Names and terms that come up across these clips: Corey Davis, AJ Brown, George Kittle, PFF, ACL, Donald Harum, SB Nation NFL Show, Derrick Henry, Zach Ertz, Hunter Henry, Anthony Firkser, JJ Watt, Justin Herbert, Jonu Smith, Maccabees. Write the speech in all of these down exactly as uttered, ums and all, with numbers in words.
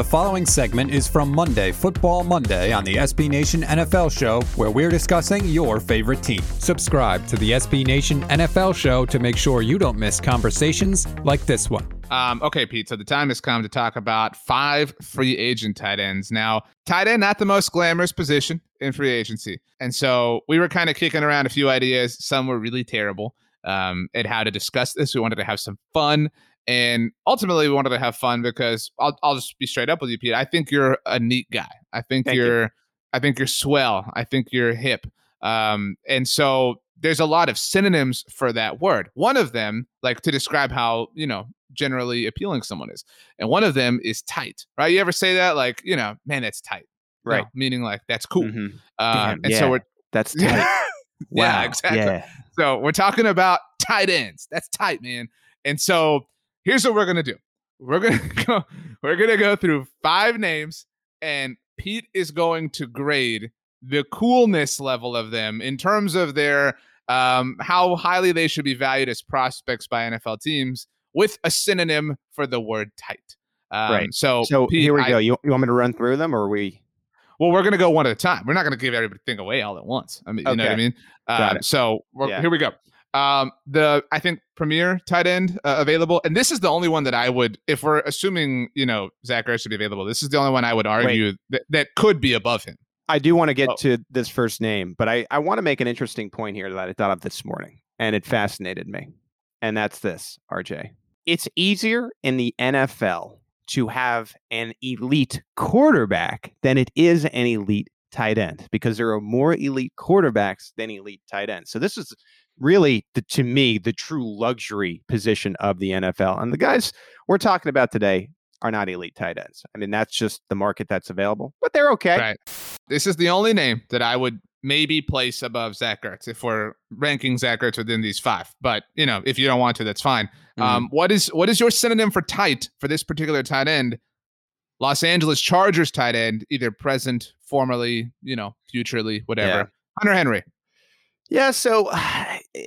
The following segment is from Monday, Football Monday, on the S B Nation N F L Show, where we're discussing your favorite team. Subscribe to the S B Nation N F L Show to make sure you don't miss conversations like this one. Um, okay, Pete, so the time has come to talk about five free agent tight ends. Now, tight end, not the most glamorous position in free agency. And so we were kind of kicking around a few ideas. Some were really terrible um, at how to discuss this. We wanted to have some fun. And ultimately, we wanted to have fun because I'll, I'll just be straight up with you, Pete. I think you're a neat guy. I think Thank you're you. I think you're swell. I think you're hip. Um, and so there's a lot of synonyms for that word. One of them, like to describe how, you know, generally appealing someone is. And one of them is tight, right? You ever say that? Like, you know, man, that's tight. Right. No, meaning like, that's cool. Mm-hmm. Um, Damn, and yeah, so we're that's tight. yeah, wow. exactly. Yeah. So we're talking about tight ends. That's tight, man. And so here's what we're going to do. We're going to go, we're going to go through five names, and Pete is going to grade the coolness level of them in terms of their, um, how highly they should be valued as prospects by N F L teams, with a synonym for the word tight. Um, right. So, so Pete, here we I, go. You, you want me to run through them, or are we? Well, we're going to go one at a time. We're not going to give everything away all at once. I mean, okay. You know what I mean? Uh, so we're, yeah. here we go. Um, the, I think, premier tight end uh, available. And this is the only one that I would, if we're assuming, you know, Zach Ertz should be available, this is the only one I would argue that, that could be above him. I do want to get oh. to this first name, but I, I want to make an interesting point here that I thought of this morning, and it fascinated me. And that's this, R J. It's easier in the N F L to have an elite quarterback than it is an elite tight end, because there are more elite quarterbacks than elite tight ends. So this is really, the, to me, the true luxury position of the N F L. And the guys we're talking about today are not elite tight ends. I mean, that's just the market that's available, but they're okay. Right. This is the only name that I would maybe place above Zach Ertz if we're ranking Zach Ertz within these five. But, you know, if you don't want to, that's fine. Mm-hmm. Um, what is what is your synonym for tight for this particular tight end? Los Angeles Chargers tight end, either present, formerly, you know, futurely, whatever. Yeah. Hunter Henry. Yeah, so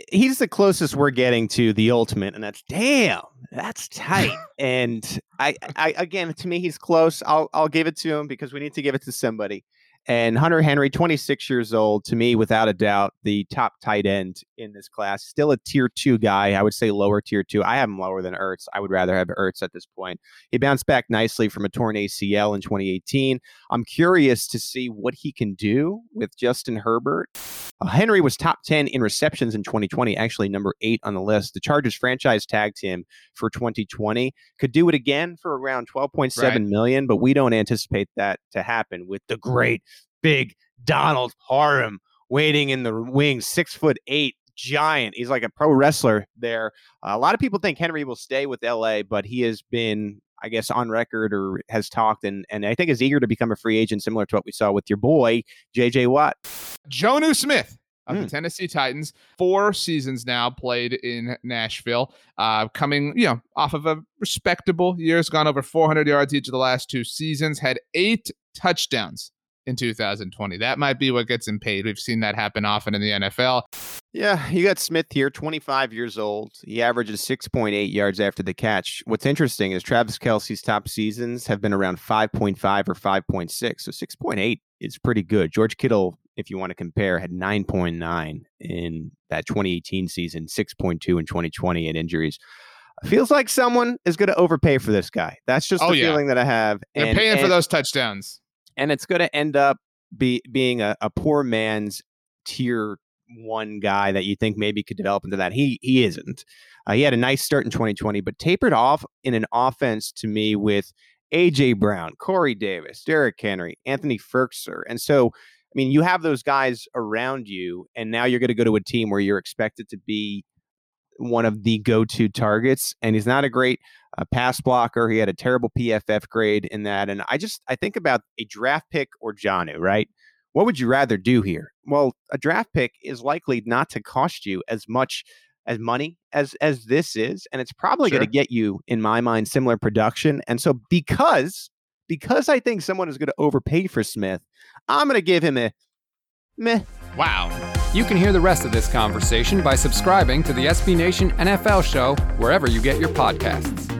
he's the closest we're getting to the ultimate, and that's, damn, that's tight. And, I, I again, to me, he's close. I'll I'll give it to him because we need to give it to somebody. And Hunter Henry, twenty-six years old, to me, without a doubt, the top tight end in this class. Still a tier two guy. I would say lower tier two. I have him lower than Ertz. I would rather have Ertz at this point. He bounced back nicely from a torn A C L in twenty eighteen. I'm curious to see what he can do with Justin Herbert. Uh, Henry was top ten in receptions in twenty twenty, actually number eight on the list. The Chargers franchise tagged him for twenty twenty. Could do it again for around twelve point seven right. million, but we don't anticipate that to happen with the great big Donald Harum waiting in the wings, six foot eight giant. He's like a pro wrestler there. Uh, a lot of people think Henry will stay with L A, but he has been, I guess, on record or has talked and, and I think is eager to become a free agent, similar to what we saw with your boy, J J Watt. Jonu Smith of mm. the Tennessee Titans, four seasons now played in Nashville, uh, coming, you know, off of a respectable year. Has gone over four hundred yards each of the last two seasons, had eight touchdowns in two thousand twenty. That might be what gets him paid. We've seen that happen often in the N F L. Yeah, you got Smith here, twenty-five years old. He averages six point eight yards after the catch. What's interesting is Travis Kelce's top seasons have been around five point five or five point six. So six point eight is pretty good. George Kittle, if you want to compare, had nine point nine in that twenty eighteen season, six point two in twenty twenty in injuries. Feels like someone is going to overpay for this guy. That's just oh, the yeah. feeling that I have. They're and, paying and, for those touchdowns. And it's going to end up be, being a, a poor man's tier one guy that you think maybe could develop into that. He he isn't. Uh, he had a nice start in twenty twenty, but tapered off in an offense to me with A J Brown, Corey Davis, Derrick Henry, Anthony Firkser. And so, I mean, you have those guys around you, and now you're going to go to a team where you're expected to be one of the go-to targets. And he's not a great uh, pass blocker. He had a terrible P F F grade in that. And I just, I think about a draft pick or Jonu, right? What would you rather do here? Well, a draft pick is likely not to cost you as much as money as as this is, and it's probably sure. going to get you, in my mind, similar production. And so because because I think someone is going to overpay for Smith, I'm going to give him a meh. Wow. You can hear the rest of this conversation by subscribing to the S B Nation N F L Show wherever you get your podcasts.